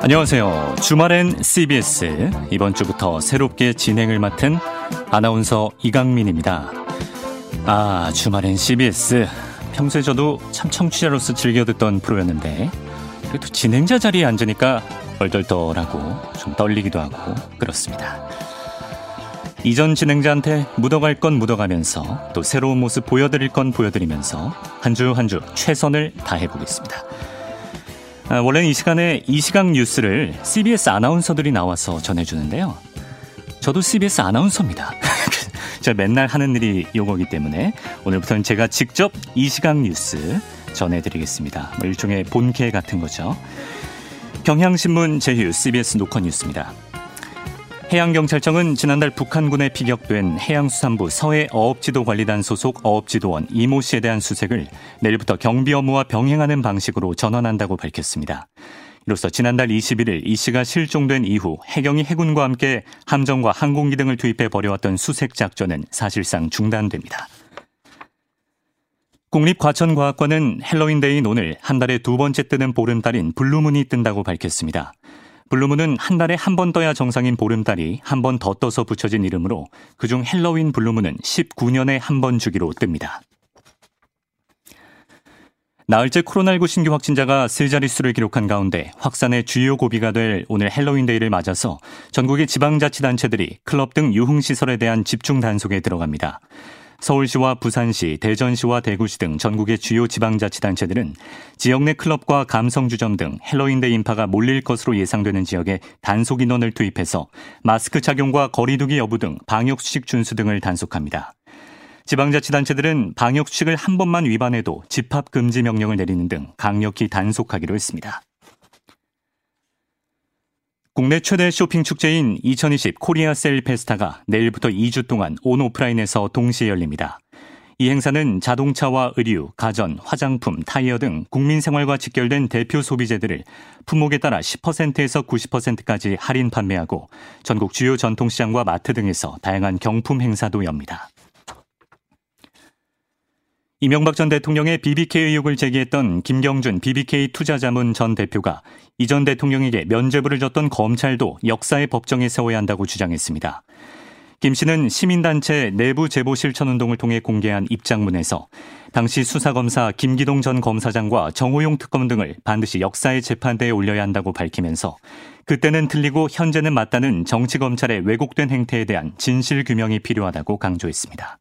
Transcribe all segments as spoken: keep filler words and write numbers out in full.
안녕하세요. 주말엔 씨비에스. 이번 주부터 새롭게 진행을 맡은 아나운서 이강민입니다. 아, 주말엔 씨비에스. 평소에 저도 참 청취자로서 즐겨 듣던 프로였는데 그래도 진행자 자리에 앉으니까 얼떨떨하고 좀 떨리기도 하고 그렇습니다. 이전 진행자한테 묻어갈 건 묻어가면서 또 새로운 모습 보여드릴 건 보여드리면서 한 주 한 주 최선을 다해보겠습니다. 아, 원래는 이 시간에 이 시각 뉴스를 씨비에스 아나운서들이 나와서 전해주는데요. 저도 씨비에스 아나운서입니다. 제가 맨날 하는 일이 요거기 때문에 오늘부터는 제가 직접 이 시각 뉴스 전해드리겠습니다. 뭐 일종의 본캐 같은 거죠. 경향신문 제휴 씨비에스 노컷 뉴스입니다. 해양경찰청은 지난달 북한군에 피격된 해양수산부 서해 어업지도관리단 소속 어업지도원 이모 씨에 대한 수색을 내일부터 경비 업무와 병행하는 방식으로 전환한다고 밝혔습니다. 이로써 지난달 이십일일 이 씨가 실종된 이후 해경이 해군과 함께 함정과 항공기 등을 투입해 벌여왔던 수색작전은 사실상 중단됩니다. 국립과천과학관은 헬로윈데이인 오늘 한 달에 두 번째 뜨는 보름달인 블루문이 뜬다고 밝혔습니다. 블루문은 한 달에 한 번 떠야 정상인 보름달이 한 번 더 떠서 붙여진 이름으로 그중 헬로윈 블루문은 십구 년에 한 번 주기로 뜹니다. 나흘째 코로나십구 신규 확진자가 세 자릿수를 기록한 가운데 확산의 주요 고비가 될 오늘 헬로윈데이를 맞아서 전국의 지방자치단체들이 클럽 등 유흥시설에 대한 집중 단속에 들어갑니다. 서울시와 부산시, 대전시와 대구시 등 전국의 주요 지방자치단체들은 지역 내 클럽과 감성주점 등 헬로윈데이 인파가 몰릴 것으로 예상되는 지역에 단속 인원을 투입해서 마스크 착용과 거리두기 여부 등 방역수칙 준수 등을 단속합니다. 지방자치단체들은 방역수칙을 한 번만 위반해도 집합금지 명령을 내리는 등 강력히 단속하기로 했습니다. 국내 최대 쇼핑 축제인 이천이십 코리아 세일 페스타가 내일부터 이 주 동안 온 오프라인에서 동시에 열립니다. 이 행사는 자동차와 의류, 가전, 화장품, 타이어 등 국민 생활과 직결된 대표 소비재들을 품목에 따라 십 퍼센트에서 구십 퍼센트까지 할인 판매하고 전국 주요 전통시장과 마트 등에서 다양한 경품 행사도 엽니다. 이명박 전 대통령의 비비케이 의혹을 제기했던 김경준 비비케이 투자자문 전 대표가 이 전 대통령에게 면죄부를 줬던 검찰도 역사의 법정에 세워야 한다고 주장했습니다. 김 씨는 시민단체 내부 제보 실천운동을 통해 공개한 입장문에서 당시 수사검사 김기동 전 검사장과 정호용 특검 등을 반드시 역사의 재판대에 올려야 한다고 밝히면서 그때는 틀리고 현재는 맞다는 정치검찰의 왜곡된 행태에 대한 진실규명이 필요하다고 강조했습니다.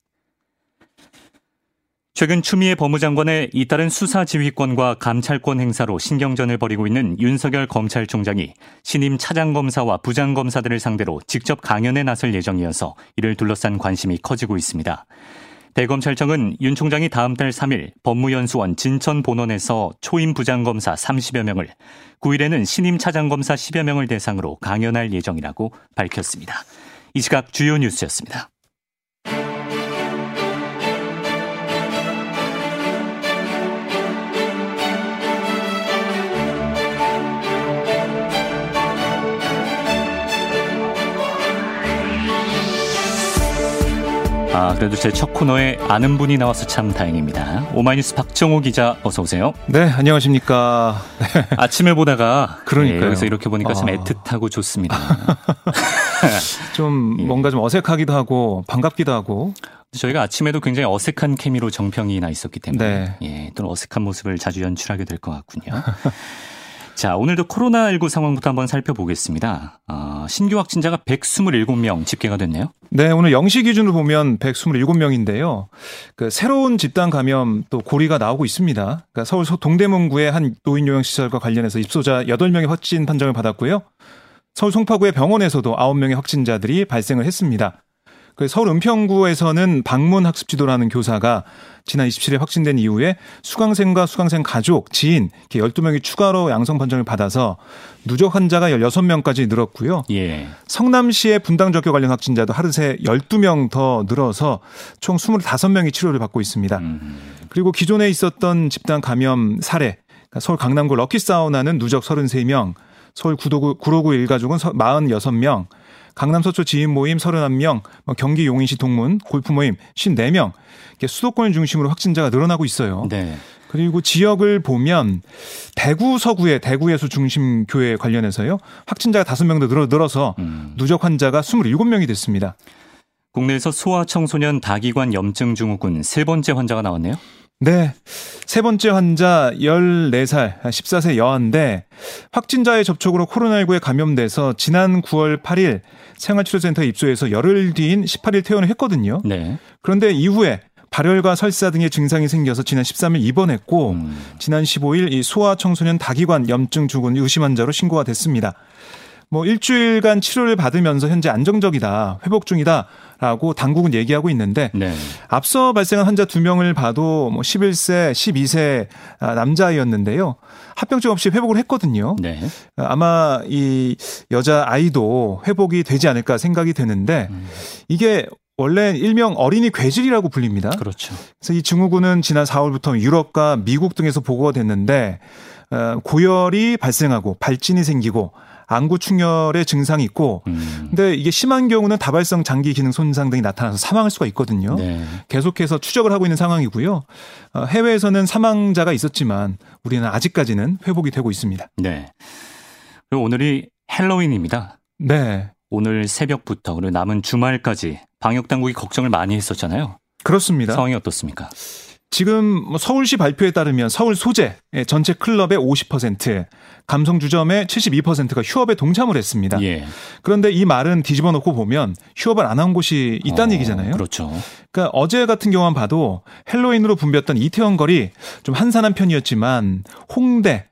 최근 추미애 법무장관의 잇따른 수사지휘권과 감찰권 행사로 신경전을 벌이고 있는 윤석열 검찰총장이 신임 차장검사와 부장검사들을 상대로 직접 강연에 나설 예정이어서 이를 둘러싼 관심이 커지고 있습니다. 대검찰청은 윤 총장이 다음 달 삼일 법무연수원 진천 본원에서 초임 부장검사 삼십여 명을, 구일에는 신임 차장검사 십여 명을 대상으로 강연할 예정이라고 밝혔습니다. 이 시각 주요 뉴스였습니다. 아, 그래도 제 첫 코너에 아는 분이 나와서 참 다행입니다. 오마이뉴스 박정호 기자 어서 오세요. 네, 안녕하십니까. 아침에 보다가 그러니까요. 예, 여기서 이렇게 보니까 아... 참 애틋하고 좋습니다. 좀 예. 뭔가 좀 어색하기도 하고 반갑기도 하고. 저희가 아침에도 굉장히 어색한 케미로 정평이 나 있었기 때문에 네. 예, 또 어색한 모습을 자주 연출하게 될 것 같군요. 자, 오늘도 코로나십구 상황부터 한번 살펴보겠습니다. 어, 신규 확진자가 백이십칠 명 집계가 됐네요. 네, 오늘 영 시 기준으로 보면 백이십칠 명인데요. 그 새로운 집단 감염 또 고리가 나오고 있습니다. 그러니까 서울 동대문구의 한 노인요양시설과 관련해서 입소자 여덟 명의 확진 판정을 받았고요. 서울 송파구의 병원에서도 아홉 명의 확진자들이 발생을 했습니다. 서울 은평구에서는 방문학습지도라는 교사가 지난 이십칠일 확진된 이후에 수강생과 수강생 가족, 지인 이렇게 열두 명이 추가로 양성 판정을 받아서 누적 환자가 열여섯 명까지 늘었고요. 예. 성남시의 분당적교 관련 확진자도 하루 새 열두 명 더 늘어서 총 스물다섯 명이 치료를 받고 있습니다. 음. 그리고 기존에 있었던 집단 감염 사례 서울 강남구 럭키사우나는 누적 삼십삼 명, 서울 구도구, 구로구 일가족은 사십육 명, 강남 서초 지인 모임 삼십일 명, 경기 용인시 동문, 골프 모임 오십사 명, 수도권을 중심으로 확진자가 늘어나고 있어요. 네. 그리고 지역을 보면 대구 서구의 대구 예수 중심 교회 관련해서요. 확진자가 다섯 명도 늘어, 늘어서 음. 누적 환자가 이십칠 명이 됐습니다. 국내에서 소아청소년 다기관 염증 증후군 세 번째 환자가 나왔네요. 네. 세 번째 환자 열네 살, 열네 세 여아인데 확진자의 접촉으로 코로나십구에 감염돼서 지난 구월 팔일 생활치료센터에 입소해서 열흘 뒤인 십팔일 퇴원을 했거든요. 네. 그런데 이후에 발열과 설사 등의 증상이 생겨서 지난 십삼일 입원했고 음. 지난 십오일 이 소아청소년 다기관 염증 증후군 의심 환자로 신고가 됐습니다. 뭐 일주일간 치료를 받으면서 현재 안정적이다, 회복 중이다라고 당국은 얘기하고 있는데 네. 앞서 발생한 환자 두 명을 봐도 뭐 십일세, 십이세 남자아이였는데요. 합병증 없이 회복을 했거든요. 네. 아마 이 여자아이도 회복이 되지 않을까 생각이 드는데 음. 이게 원래 일명 어린이 괴질이라고 불립니다. 그렇죠. 그래서 이 증후군은 지난 사월부터 유럽과 미국 등에서 보고가 됐는데 고열이 발생하고 발진이 생기고 안구 충혈의 증상이 있고 음. 근데 이게 심한 경우는 다발성 장기 기능 손상 등이 나타나서 사망할 수가 있거든요. 네. 계속해서 추적을 하고 있는 상황이고요. 해외에서는 사망자가 있었지만 우리는 아직까지는 회복이 되고 있습니다. 네. 그리고 오늘이 헬로윈입니다. 네. 오늘 새벽부터 그리고 남은 주말까지 방역당국이 걱정을 많이 했었잖아요. 그렇습니다. 상황이 어떻습니까? 지금 서울시 발표에 따르면 서울 소재 전체 클럽의 오십 퍼센트, 감성 주점의 칠십이 퍼센트가 휴업에 동참을 했습니다. 예. 그런데 이 말은 뒤집어 놓고 보면 휴업을 안 한 곳이 있다는 어, 얘기잖아요. 그렇죠. 그러니까 어제 같은 경우만 봐도 헬로윈으로 붐볐던 이태원 거리 좀 한산한 편이었지만 홍대,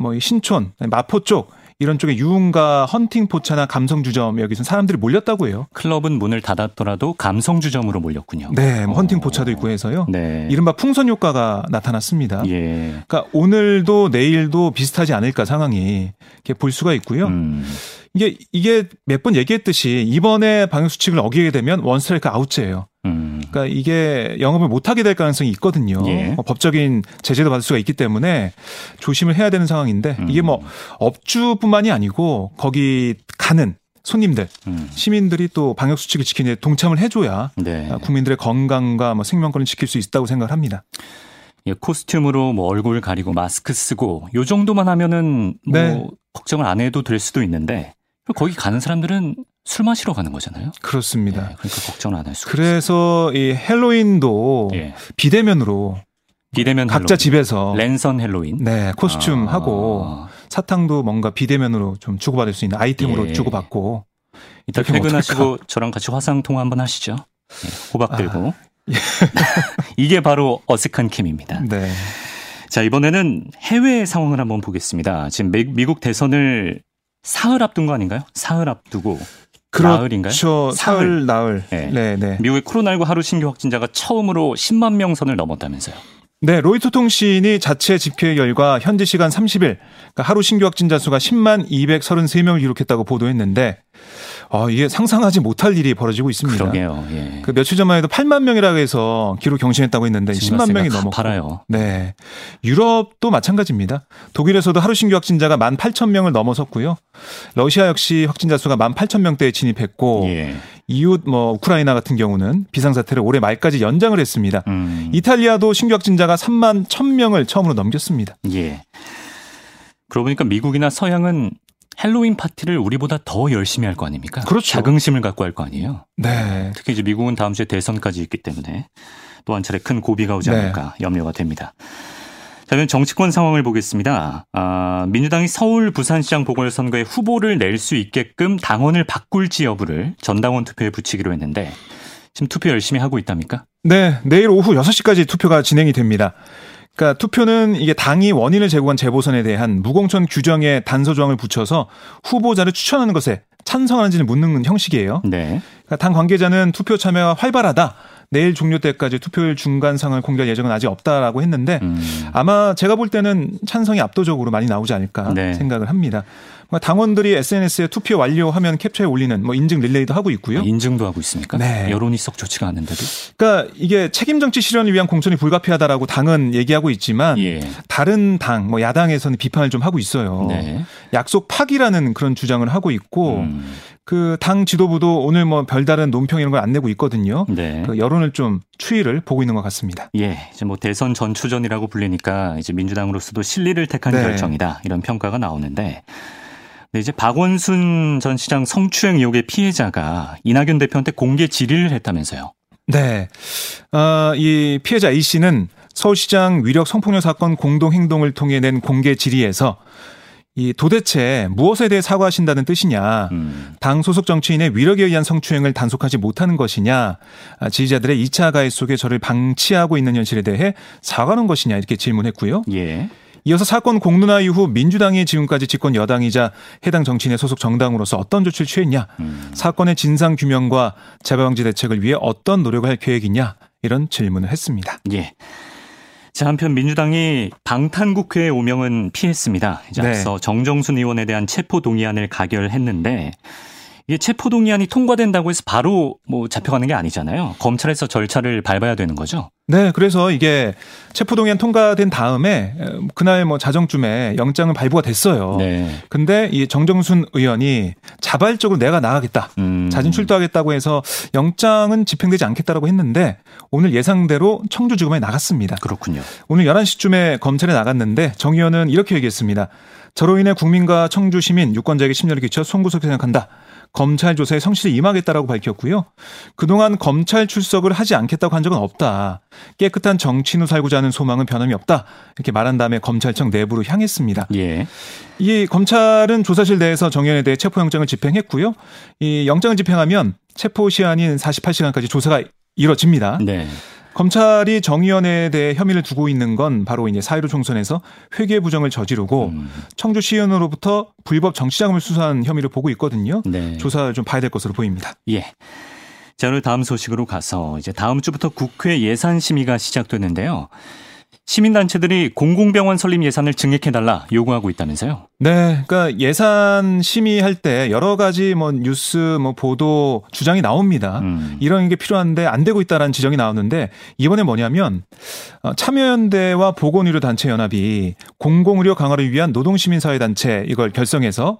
뭐 신촌, 마포 쪽 이런 쪽에 유흥가, 헌팅포차나 감성주점 여기서 사람들이 몰렸다고 해요. 클럽은 문을 닫았더라도 감성주점으로 몰렸군요. 네. 뭐 헌팅포차도 있고 해서요. 네. 이른바 풍선효과가 나타났습니다. 예. 그러니까 오늘도 내일도 비슷하지 않을까 상황이 이렇게 볼 수가 있고요. 음. 이게, 이게 몇 번 얘기했듯이 이번에 방역수칙을 어기게 되면 원스트라이크 아웃제예요. 음. 그러니까 이게 영업을 못하게 될 가능성이 있거든요. 예. 법적인 제재도 받을 수가 있기 때문에 조심을 해야 되는 상황인데 음. 이게 뭐 업주뿐만이 아니고 거기 가는 손님들, 음. 시민들이 또 방역수칙을 지키는 데 동참을 해줘야 네. 국민들의 건강과 뭐 생명권을 지킬 수 있다고 생각을 합니다. 예, 코스튬으로 뭐 얼굴 가리고 마스크 쓰고 요 정도만 하면은 뭐 네. 걱정을 안 해도 될 수도 있는데 거기 가는 사람들은 술 마시러 가는 거잖아요. 그렇습니다. 예, 그러니까 걱정을 안 할 수가 그래서 있어요. 이 헬로윈도 예. 비대면으로 비대면 각자 헬로윈. 집에서 랜선 헬로윈. 네, 코스튬 아. 하고 사탕도 뭔가 비대면으로 좀 주고받을 수 있는 아이템으로 예. 주고받고. 이따 퇴근하시고 저랑 같이 화상 통화 한번 하시죠. 예, 호박 들고. 아. 이게 바로 어색한 캠입니다. 네. 자, 이번에는 해외 상황을 한번 보겠습니다. 지금 미, 미국 대선을 사흘 앞둔 거 아닌가요? 사흘 앞두고 그렇죠. 나흘인가요? 사흘, 사흘 나흘. 네. 네, 네. 미국의 코로나십구 하루 신규 확진자가 처음으로 십만 명 선을 넘었다면서요. 네, 로이터 통신이 자체 집계 결과 현지 시간 삼십일 그러니까 하루 신규 확진자 수가 십만 이백삼십삼 명을 기록했다고 보도했는데 어, 이게 상상하지 못할 일이 벌어지고 있습니다. 그러게요. 예. 그 며칠 전만 해도 팔만 명이라고 해서 기록 경신했다고 했는데 십만 명이 넘었고. 네. 유럽도 마찬가지입니다. 독일에서도 하루 신규 확진자가 만 팔천 명을 넘어섰고요. 러시아 역시 확진자 수가 만 팔천 명대에 진입했고 예. 이웃 뭐 우크라이나 같은 경우는 비상사태를 올해 말까지 연장을 했습니다. 음. 이탈리아도 신규 확진자가 삼만 천 명을 처음으로 넘겼습니다. 예. 그러고 보니까 미국이나 서양은 헬로윈 파티를 우리보다 더 열심히 할 거 아닙니까? 그렇죠. 자긍심을 갖고 할 거 아니에요. 네. 특히 이제 미국은 다음 주에 대선까지 있기 때문에 또 한 차례 큰 고비가 오지 않을까 네. 염려가 됩니다. 자, 그럼 정치권 상황을 보겠습니다. 아, 민주당이 서울 부산시장 보궐선거에 후보를 낼 수 있게끔 당원을 바꿀지 여부를 전당원 투표에 붙이기로 했는데 지금 투표 열심히 하고 있답니까? 네. 내일 오후 여섯 시까지 투표가 진행이 됩니다. 그러니까 투표는 이게 당이 원인을 제공한 재보선에 대한 무공천 규정에 단서 조항을 붙여서 후보자를 추천하는 것에 찬성하는지는 묻는 형식이에요. 네. 그러니까 당 관계자는 투표 참여가 활발하다. 내일 종료 때까지 투표율 중간상을 공개할 예정은 아직 없다라고 했는데 음. 아마 제가 볼 때는 찬성이 압도적으로 많이 나오지 않을까 네. 생각을 합니다. 당원들이 에스엔에스에 투표 완료하면 캡처에 올리는 뭐 인증 릴레이도 하고 있고요. 아, 인증도 하고 있습니까? 네. 여론이 썩 좋지가 않은데도. 그러니까 이게 책임 정치 실현을 위한 공천이 불가피하다라고 당은 얘기하고 있지만 예. 다른 당, 뭐 야당에서는 비판을 좀 하고 있어요. 네. 약속 파기라는 그런 주장을 하고 있고 음. 그 당 지도부도 오늘 뭐 별다른 논평 이런 걸 안 내고 있거든요. 네. 그 여론을 좀 추이를 보고 있는 것 같습니다. 예, 이제 뭐 대선 전추전이라고 불리니까 이제 민주당으로서도 실리를 택한 네. 결정이다 이런 평가가 나오는데. 네, 이제 박원순 전 시장 성추행 의혹의 피해자가 이낙연 대표한테 공개 질의를 했다면서요. 네. 어, 이 피해자 A 씨는 서울시장 위력 성폭력 사건 공동행동을 통해 낸 공개 질의에서 이 도대체 무엇에 대해 사과하신다는 뜻이냐, 음. 당 소속 정치인의 위력에 의한 성추행을 단속하지 못하는 것이냐, 지지자들의 이 차 가해 속에 저를 방치하고 있는 현실에 대해 사과하는 것이냐 이렇게 질문했고요. 예. 이어서 사건 공론화 이후 민주당이 지금까지 집권 여당이자 해당 정치인의 소속 정당으로서 어떤 조치를 취했냐, 음. 사건의 진상규명과 재발방지 대책을 위해 어떤 노력을 할 계획이냐 이런 질문을 했습니다. 예. 자, 한편 민주당이 방탄국회의 오명은 피했습니다. 이제 앞서 네. 정정순 의원에 대한 체포동의안을 가결했는데 이게 체포동의안이 통과된다고 해서 바로 뭐 잡혀가는 게 아니잖아요. 검찰에서 절차를 밟아야 되는 거죠. 네, 그래서 이게 체포동의안 통과된 다음에 그날 뭐 자정쯤에 영장은 발부가 됐어요. 그런데 네. 이 정정순 의원이 자발적으로 내가 나가겠다, 음. 자진 출두하겠다고 해서 영장은 집행되지 않겠다라고 했는데 오늘 예상대로 청주지검에 나갔습니다. 그렇군요. 오늘 열한 시쯤에 검찰에 나갔는데 정 의원은 이렇게 얘기했습니다. 저로 인해 국민과 청주 시민, 유권자에게 심려를 끼쳐 송구스럽게 생각한다. 검찰 조사에 성실히 임하겠다라고 밝혔고요. 그동안 검찰 출석을 하지 않겠다고 한 적은 없다. 깨끗한 정치인으로 살고자 하는 소망은 변함이 없다. 이렇게 말한 다음에 검찰청 내부로 향했습니다. 예. 이 검찰은 조사실 내에서 정 의원에 대해 체포영장을 집행했고요. 이 영장을 집행하면 체포시한인 사십팔 시간까지 조사가 이뤄집니다. 네. 검찰이 정 의원에 대해 혐의를 두고 있는 건 바로 이제 사일오 총선에서 회계 부정을 저지르고 음. 청주시의원으로부터 불법 정치자금을 수수한 혐의를 보고 있거든요. 네. 조사를 좀 봐야 될 것으로 보입니다. 예. 자, 오늘 다음 소식으로 가서 이제 다음 주부터 국회 예산 심의가 시작되는데요. 시민단체들이 공공병원 설립 예산을 증액해달라 요구하고 있다면서요? 네, 그러니까 예산 심의할 때 여러 가지 뭐 뉴스, 뭐 보도 주장이 나옵니다. 음. 이런 게 필요한데 안 되고 있다라는 지적이 나오는데 이번에 뭐냐면 참여연대와 보건의료단체연합이 공공의료 강화를 위한 노동시민사회단체 이걸 결성해서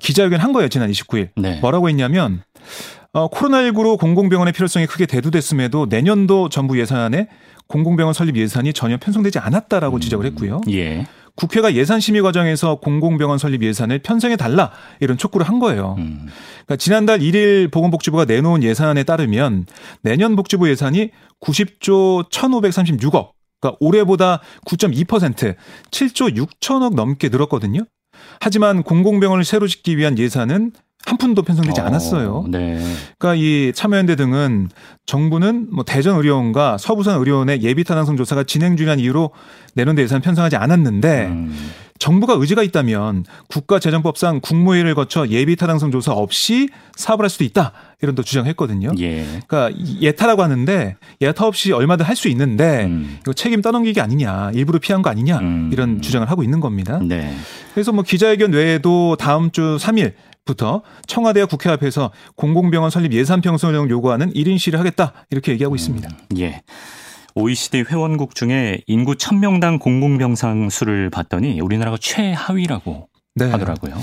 기자회견 한 거예요, 지난 이십구 일. 네. 뭐라고 했냐면 어, 코로나십구로 공공병원의 필요성이 크게 대두됐음에도 내년도 정부 예산에 공공병원 설립 예산이 전혀 편성되지 않았다라고 음, 지적을 했고요. 예. 국회가 예산 심의 과정에서 공공병원 설립 예산을 편성해달라 이런 촉구를 한 거예요. 음. 그러니까 지난달 일 일 보건복지부가 내놓은 예산안에 따르면 내년 복지부 예산이 구십조 천오백삼십육억, 그러니까 올해보다 구 점 이 퍼센트, 칠조 육천억 넘게 늘었거든요. 하지만 공공병원을 새로 짓기 위한 예산은 한 푼도 편성되지 않았어요. 어, 네. 그러니까 이 참여연대 등은 정부는 뭐 대전의료원과 서부산의료원의 예비타당성 조사가 진행 중이라는 이유로 내년도 예산을 편성하지 않았는데 음. 정부가 의지가 있다면 국가재정법상 국무회의를 거쳐 예비타당성 조사 없이 사업을 할 수도 있다. 이런 또 주장했거든요. 예. 그러니까 예타라고 하는데 예타 없이 얼마든 할 수 있는데 음. 이거 책임 떠넘기기 아니냐, 일부러 피한 거 아니냐 음. 이런 주장을 하고 있는 겁니다. 네. 그래서 뭐 기자회견 외에도 다음 주 삼 일 부터 청와대와 국회 앞에서 공공병원 설립 예산 편성을 요구하는 일 인 시위를 하겠다 이렇게 얘기하고 음, 있습니다. 예. 오이시디 회원국 중에 인구 천 명당 공공병상 수를 봤더니 우리나라가 최하위라고 네. 하더라고요.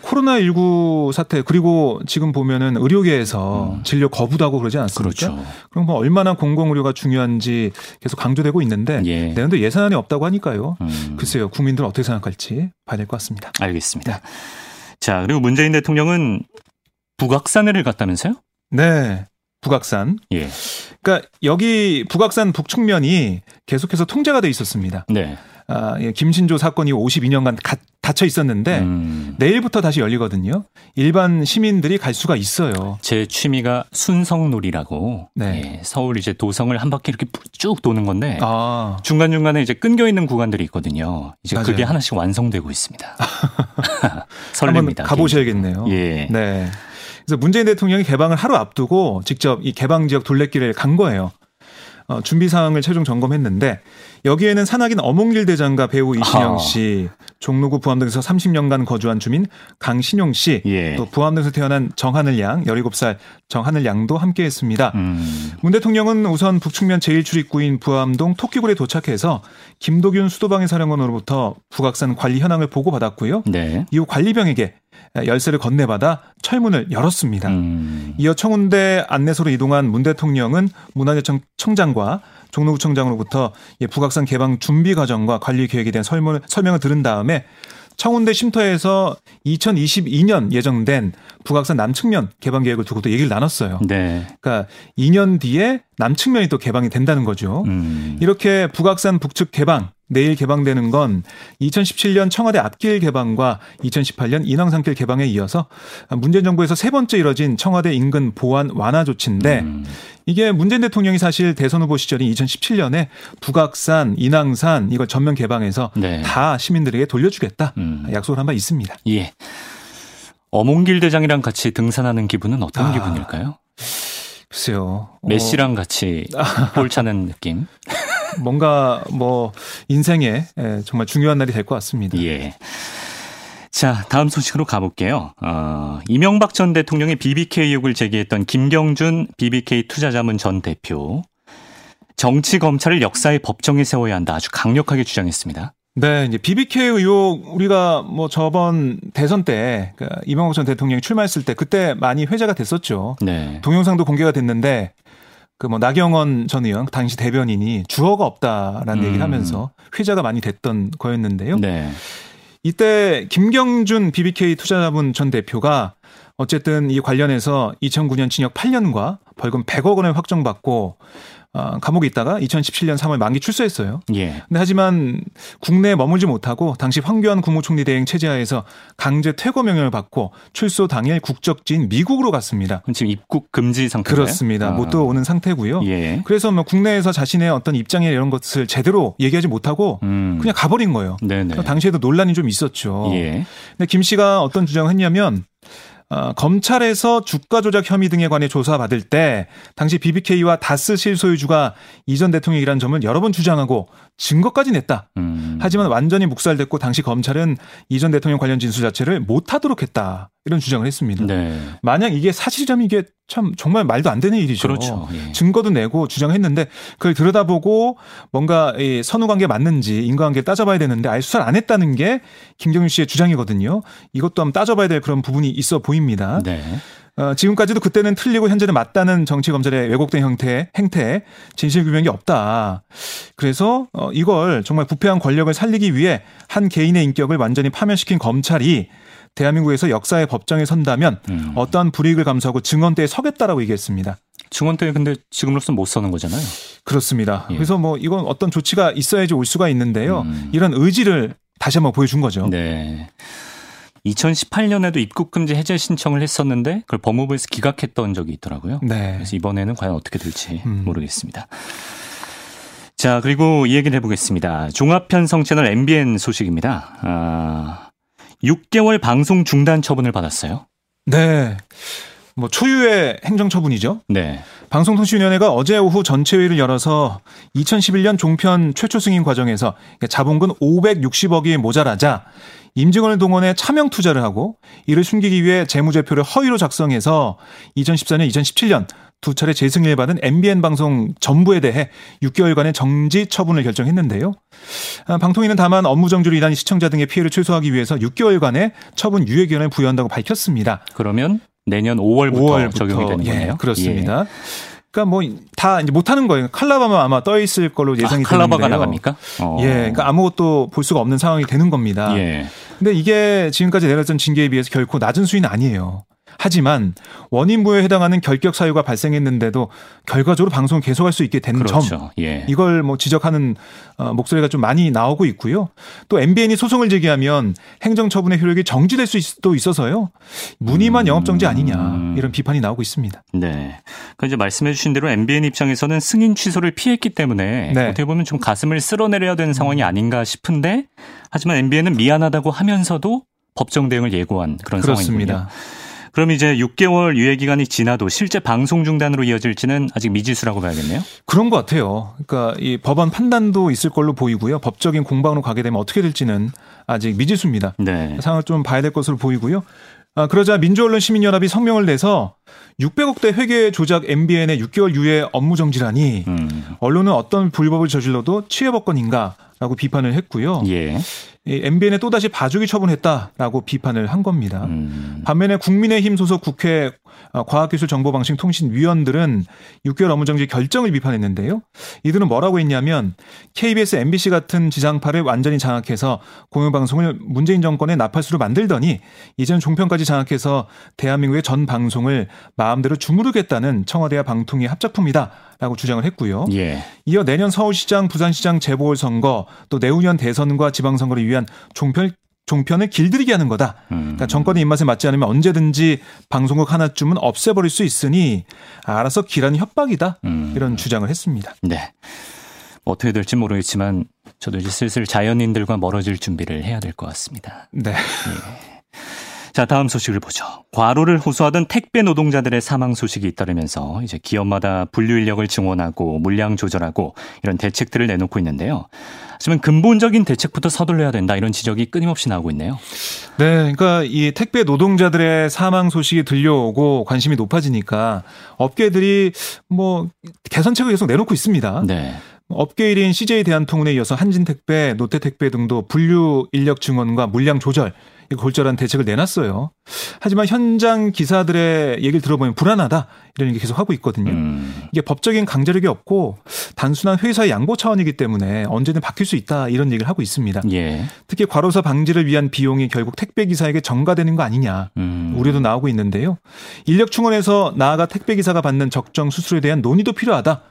코로나십구 사태 그리고 지금 보면은 의료계에서 음. 진료 거부도 하고 그러지 않습니까? 그렇죠. 그럼 뭐 얼마나 공공의료가 중요한지 계속 강조되고 있는데 예. 내년도 예산안이 없다고 하니까요. 음. 글쎄요. 국민들은 어떻게 생각할지 봐야 될 것 같습니다. 알겠습니다. 네. 자, 그리고 문재인 대통령은 북악산에를 갔다면서요? 네. 북악산. 예. 그러니까 여기 북악산 북측면이 계속해서 통제가 돼 있었습니다. 네. 아, 예, 김신조 사건이 오십이 년간 가, 닫혀 있었는데 음. 내일부터 다시 열리거든요. 일반 시민들이 갈 수가 있어요. 제 취미가 순성놀이라고. 네. 예, 서울 이제 도성을 한 바퀴 이렇게 쭉 도는 건데 아. 중간 중간에 이제 끊겨 있는 구간들이 있거든요. 이제 맞아요. 그게 하나씩 완성되고 있습니다. 설렙니다. 한번 가보셔야겠네요. 예. 네. 그래서 문재인 대통령이 개방을 하루 앞두고 직접 이 개방 지역 둘레길을 간 거예요. 어, 준비 사항을 최종 점검했는데 여기에는 산악인 엄홍길 대장과 배우 이시영 씨, 아. 종로구 부암동에서 삼십 년간 거주한 주민 강신용 씨, 예. 또 부암동에서 태어난 정하늘 양, 열일곱 살 정하늘 양도 함께했습니다. 음. 문 대통령은 우선 북측면 제일 출입구인 부암동 토끼굴에 도착해서 김도균 수도방위 사령관으로부터 북악산 관리 현황을 보고받았고요. 네. 이후 관리병에게 열쇠를 건네받아 철문을 열었습니다. 음. 이어 청운대 안내소로 이동한 문 대통령은 문화재청 청장과 종로구청장으로부터 북악산 개방 준비 과정과 관리 계획에 대한 설명을, 설명을 들은 다음에 청운대 쉼터에서 이천이십이 년 예정된 북악산 남측면 개방 계획을 두고 또 얘기를 나눴어요. 네. 그러니까 이 년 뒤에 남측면이 또 개방이 된다는 거죠. 음. 이렇게 북악산 북측 개방, 내일 개방되는 건 이천십칠 년 청와대 앞길 개방과 이천십팔 년 인왕산길 개방에 이어서 문재인 정부에서 세 번째 이뤄진 청와대 인근 보안 완화 조치인데 음. 이게 문재인 대통령이 사실 대선 후보 시절인 이천십칠 년에 북악산, 인왕산 이걸 전면 개방해서 네. 다 시민들에게 돌려주겠다 음. 약속을 한 바 있습니다. 예. 엄홍길 대장이랑 같이 등산하는 기분은 어떤 아. 기분일까요? 글쎄요. 메시랑 어. 같이 볼 차는 느낌? 뭔가 뭐 인생에 정말 중요한 날이 될 것 같습니다. 예. 자, 다음 소식으로 가볼게요. 어, 이명박 전 대통령의 비비케이 의혹을 제기했던 김경준 비비케이 투자자문 전 대표. 정치 검찰을 역사의 법정에 세워야 한다. 아주 강력하게 주장했습니다. 네, 이제 비비케이 의혹 우리가 뭐 저번 대선 때 그러니까 이명박 전 대통령이 출마했을 때 그때 많이 회자가 됐었죠. 네. 동영상도 공개가 됐는데. 그 뭐 나경원 전 의원 당시 대변인이 주어가 없다라는 음. 얘기를 하면서 회자가 많이 됐던 거였는데요. 네. 이때 김경준 비비케이 투자자문 전 대표가 어쨌든 이 관련해서 이천구 년 징역 팔 년과 벌금 백억 원을 확정받고 어, 감옥에 있다가 이천십칠 년 삼월 만기 출소했어요. 예. 근데 하지만 국내에 머물지 못하고 당시 황교안 국무총리 대행 체제하에서 강제 퇴거 명령을 받고 출소 당일 국적지인 미국으로 갔습니다. 그럼 지금 입국 금지 상태예요? 그렇습니다. 아. 못 들어오는 상태고요. 예. 그래서 뭐 국내에서 자신의 어떤 입장이나 이런 것을 제대로 얘기하지 못하고 음. 그냥 가버린 거예요. 네네. 당시에도 논란이 좀 있었죠. 예. 근데 김 씨가 어떤 주장을 했냐면 어, 검찰에서 주가 조작 혐의 등에 관해 조사받을 때 당시 비비케이와 다스 실소유주가 이전 대통령이라는 점을 여러 번 주장하고 증거까지 냈다. 음. 하지만 완전히 묵살됐고 당시 검찰은 이전 대통령 관련 진술 자체를 못하도록 했다. 이런 주장을 했습니다. 네. 만약 이게 사실이라면 이게 참 정말 말도 안 되는 일이죠. 그렇죠. 예. 증거도 내고 주장했는데 그걸 들여다보고 뭔가 이 선후관계 맞는지 인과관계 따져봐야 되는데 아예 수사를 안 했다는 게 김경준 씨의 주장이거든요. 이것도 한번 따져봐야 될 그런 부분이 있어 보입니다. 네. 어, 지금까지도 그때는 틀리고 현재는 맞다는 정치검찰의 왜곡된 형태, 행태에 진실규명이 없다. 그래서 어, 이걸 정말 부패한 권력을 살리기 위해 한 개인의 인격을 완전히 파멸시킨 검찰이 대한민국에서 역사의 법정에 선다면 음. 어떠한 불이익을 감수하고 증언대에 서겠다라고 얘기했습니다. 증언대에 근데 지금으로서는 못 서는 거잖아요. 그렇습니다. 예. 그래서 뭐 이건 어떤 조치가 있어야지 올 수가 있는데요. 음. 이런 의지를 다시 한번 보여준 거죠. 네. 이천십팔 년에도 입국금지 해제 신청을 했었는데 그걸 법무부에서 기각했던 적이 있더라고요. 네. 그래서 이번에는 과연 어떻게 될지 음. 모르겠습니다. 자, 그리고 이 얘기를 해보겠습니다. 종합편성 채널 엠비엔 소식입니다. 아... 육 개월 방송 중단 처분을 받았어요. 네. 뭐 초유의 행정처분이죠. 네. 방송통신위원회가 어제 오후 전체회의를 열어서 이천십일 년 종편 최초 승인 과정에서 자본금 오백육십억이 모자라자 임직원을 동원해 차명 투자를 하고 이를 숨기기 위해 재무제표를 허위로 작성해서 이천십사 년, 이천십칠 년 두 차례 재승인을 받은 엠비엔 방송 전부에 대해 육 개월간의 정지 처분을 결정했는데요. 방통위는 다만 업무 정지로 인한 시청자 등의 피해를 최소화하기 위해서 육 개월간의 처분 유예 기간을 부여한다고 밝혔습니다. 그러면 내년 오월부터, 오월부터 적용이 되는 예, 거네요. 그렇습니다. 예. 그러니까 뭐 다 이제 못 하는 거예요. 칼라바만 아마 떠 있을 걸로 예상이 되는데요. 아, 칼라바가 나갑니까? 어. 예, 그러니까 아무것도 볼 수가 없는 상황이 되는 겁니다. 예. 근데 이게 지금까지 내렸던 징계에 비해서 결코 낮은 수위는 아니에요. 하지만 원인 부여에 해당하는 결격 사유가 발생했는데도 결과적으로 방송을 계속할 수 있게 된 그렇죠. 점 예. 이걸 뭐 지적하는 목소리가 좀 많이 나오고 있고요. 또 엠비엔이 소송을 제기하면 행정처분의 효력이 정지될 수도 있어서요. 무늬만 음. 영업정지 아니냐 이런 비판이 나오고 있습니다. 네, 그러니까 이제 말씀해 주신 대로 엠비엔 입장에서는 승인 취소를 피했기 때문에 네. 어떻게 보면 좀 가슴을 쓸어내려야 되는 상황이 아닌가 싶은데 하지만 엠비엔은 미안하다고 하면서도 법정 대응을 예고한 그런 그렇습니다. 상황이군요. 그럼 이제 육 개월 유예기간이 지나도 실제 방송 중단으로 이어질지는 아직 미지수라고 봐야겠네요. 그런 것 같아요. 그러니까 이 법안 판단도 있을 걸로 보이고요. 법적인 공방으로 가게 되면 어떻게 될지는 아직 미지수입니다. 네. 상황을 좀 봐야 될 것으로 보이고요. 아, 그러자 민주언론시민연합이 성명을 내서 육백억 대 회계 조작 엠비엔의 육 개월 유예 업무 정지라니 음. 언론은 어떤 불법을 저질러도 치외법권인가라고 비판을 했고요. 예. 엠비엔에 또다시 봐주기 처분했다라고 비판을 한 겁니다. 음. 반면에 국민의힘 소속 국회 과학기술정보방송통신위원들은 육 개월 업무 정지 결정을 비판했는데요. 이들은 뭐라고 했냐면 케이비에스, 엠비씨 같은 지상파를 완전히 장악해서 공영방송을 문재인 정권의 나팔수로 만들더니 이제는 종편까지 장악해서 대한민국의 전 방송을 마음대로 주무르겠다는 청와대와 방통위의 합작품이다. 라고 주장을 했고요. 예. 이어 내년 서울시장, 부산시장 재보궐선거 또 내후년 대선과 지방선거를 위한 종편, 종편을 길들이게 하는 거다. 음. 그러니까 정권의 입맛에 맞지 않으면 언제든지 방송국 하나쯤은 없애버릴 수 있으니 알아서 기란 협박이다. 음. 이런 주장을 했습니다. 네. 어떻게 될지 모르겠지만 저도 이제 슬슬 자연인들과 멀어질 준비를 해야 될 것 같습니다. 네. 예. 자, 다음 소식을 보죠. 과로를 호소하던 택배 노동자들의 사망 소식이 잇따르면서 이제 기업마다 분류 인력을 증원하고 물량 조절하고 이런 대책들을 내놓고 있는데요. 하지만 근본적인 대책부터 서둘러야 된다 이런 지적이 끊임없이 나오고 있네요. 네, 그러니까 이 택배 노동자들의 사망 소식이 들려오고 관심이 높아지니까 업계들이 뭐 개선책을 계속 내놓고 있습니다. 네. 업계 일 인 씨제이대한통운에 이어서 한진택배, 롯데택배 등도 분류 인력 증원과 물량 조절 골절한 대책을 내놨어요. 하지만 현장 기사들의 얘기를 들어보면 불안하다 이런 얘기 계속 하고 있거든요. 음. 이게 법적인 강제력이 없고 단순한 회사의 양보 차원이기 때문에 언제든 바뀔 수 있다 이런 얘기를 하고 있습니다. 예. 특히 과로사 방지를 위한 비용이 결국 택배기사에게 전가되는 거 아니냐 음. 우려도 나오고 있는데요. 인력 충원에서 나아가 택배기사가 받는 적정 수수료에 대한 논의도 필요하다.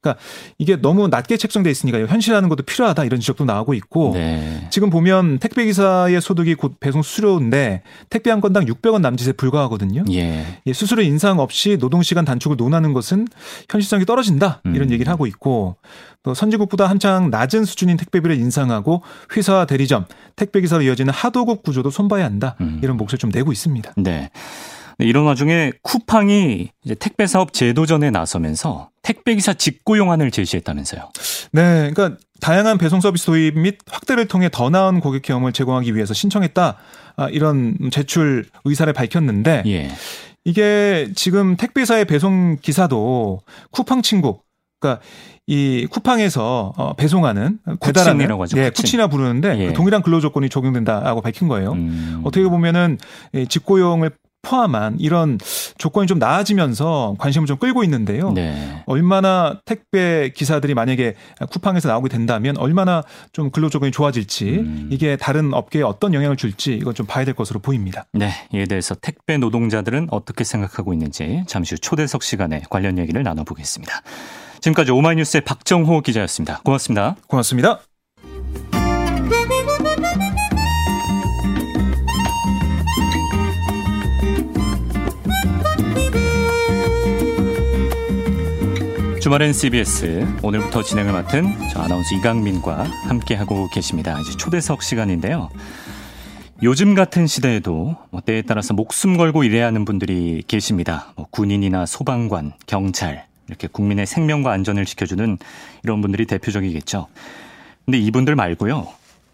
그러니까 이게 너무 낮게 책정돼 있으니까 현실화하는 것도 필요하다 이런 지적도 나오고 있고 네. 지금 보면 택배기사의 소득이 곧 배송 수수료인데 택배 한 건당 육백 원 남짓에 불과하거든요. 예. 수수료 인상 없이 노동시간 단축을 논하는 것은 현실성이 떨어진다 이런 음. 얘기를 하고 있고 또 선진국보다 한창 낮은 수준인 택배비를 인상하고 회사와 대리점, 택배기사로 이어지는 하도급 구조도 손봐야 한다 음. 이런 목소리를 좀 내고 있습니다. 네. 이런 와중에 쿠팡이 이제 택배 사업 재도전에 나서면서 택배기사 직고용안을 제시했다면서요. 네. 그러니까 다양한 배송 서비스 도입 및 확대를 통해 더 나은 고객 경험을 제공하기 위해서 신청했다. 아, 이런 제출 의사를 밝혔는데 예. 이게 지금 택배사의 배송 기사도 쿠팡 친구 그러니까 이 쿠팡에서 어, 배송하는 배달하는 네, 예, 쿠친이라 부르는데 예. 그 동일한 근로 조건이 적용된다라고 밝힌 거예요. 음. 어떻게 보면은 직고용을 포함한 이런 조건이 좀 나아지면서 관심을 좀 끌고 있는데요. 네. 얼마나 택배 기사들이 만약에 쿠팡에서 나오게 된다면 얼마나 좀 근로 조건이 좋아질지 음. 이게 다른 업계에 어떤 영향을 줄지 이건 좀 봐야 될 것으로 보입니다. 네, 이에 대해서 택배 노동자들은 어떻게 생각하고 있는지 잠시 후 초대석 시간에 관련 얘기를 나눠보겠습니다. 지금까지 오마이뉴스의 박정호 기자였습니다. 고맙습니다. 고맙습니다. 주말엔 씨비에스 오늘부터 진행을 맡은 저 아나운서 이강민과 함께하고 계십니다. 이제 초대석 시간인데요. 요즘 같은 시대에도 뭐 때에 따라서 목숨 걸고 일해야 하는 분들이 계십니다. 뭐 군인이나 소방관, 경찰 이렇게 국민의 생명과 안전을 지켜주는 이런 분들이 대표적이겠죠. 근데 이분들 말고요.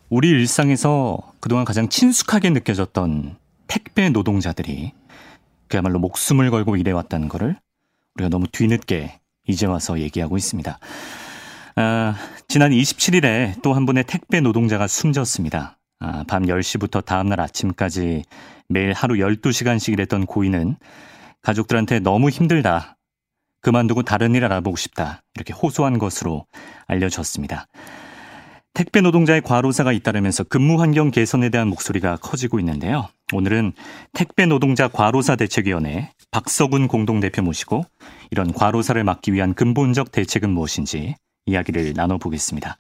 우리 일상에서 그동안 가장 친숙하게 느껴졌던 택배 노동자들이 그야말로 목숨을 걸고 일해왔다는 거를 우리가 너무 뒤늦게 이제 와서 얘기하고 있습니다. 아, 지난 이십칠일에 또 한 분의 택배 노동자가 숨졌습니다. 아, 밤 열 시부터 다음날 아침까지 매일 하루 열두 시간씩 일했던 고인은 가족들한테 너무 힘들다. 그만두고 다른 일 알아보고 싶다. 이렇게 호소한 것으로 알려졌습니다. 택배 노동자의 과로사가 잇따르면서 근무 환경 개선에 대한 목소리가 커지고 있는데요. 오늘은 택배 노동자 과로사 대책위원회 박서군 공동대표 모시고 이런 과로사를 막기 위한 근본적 대책은 무엇인지 이야기를 나눠보겠습니다.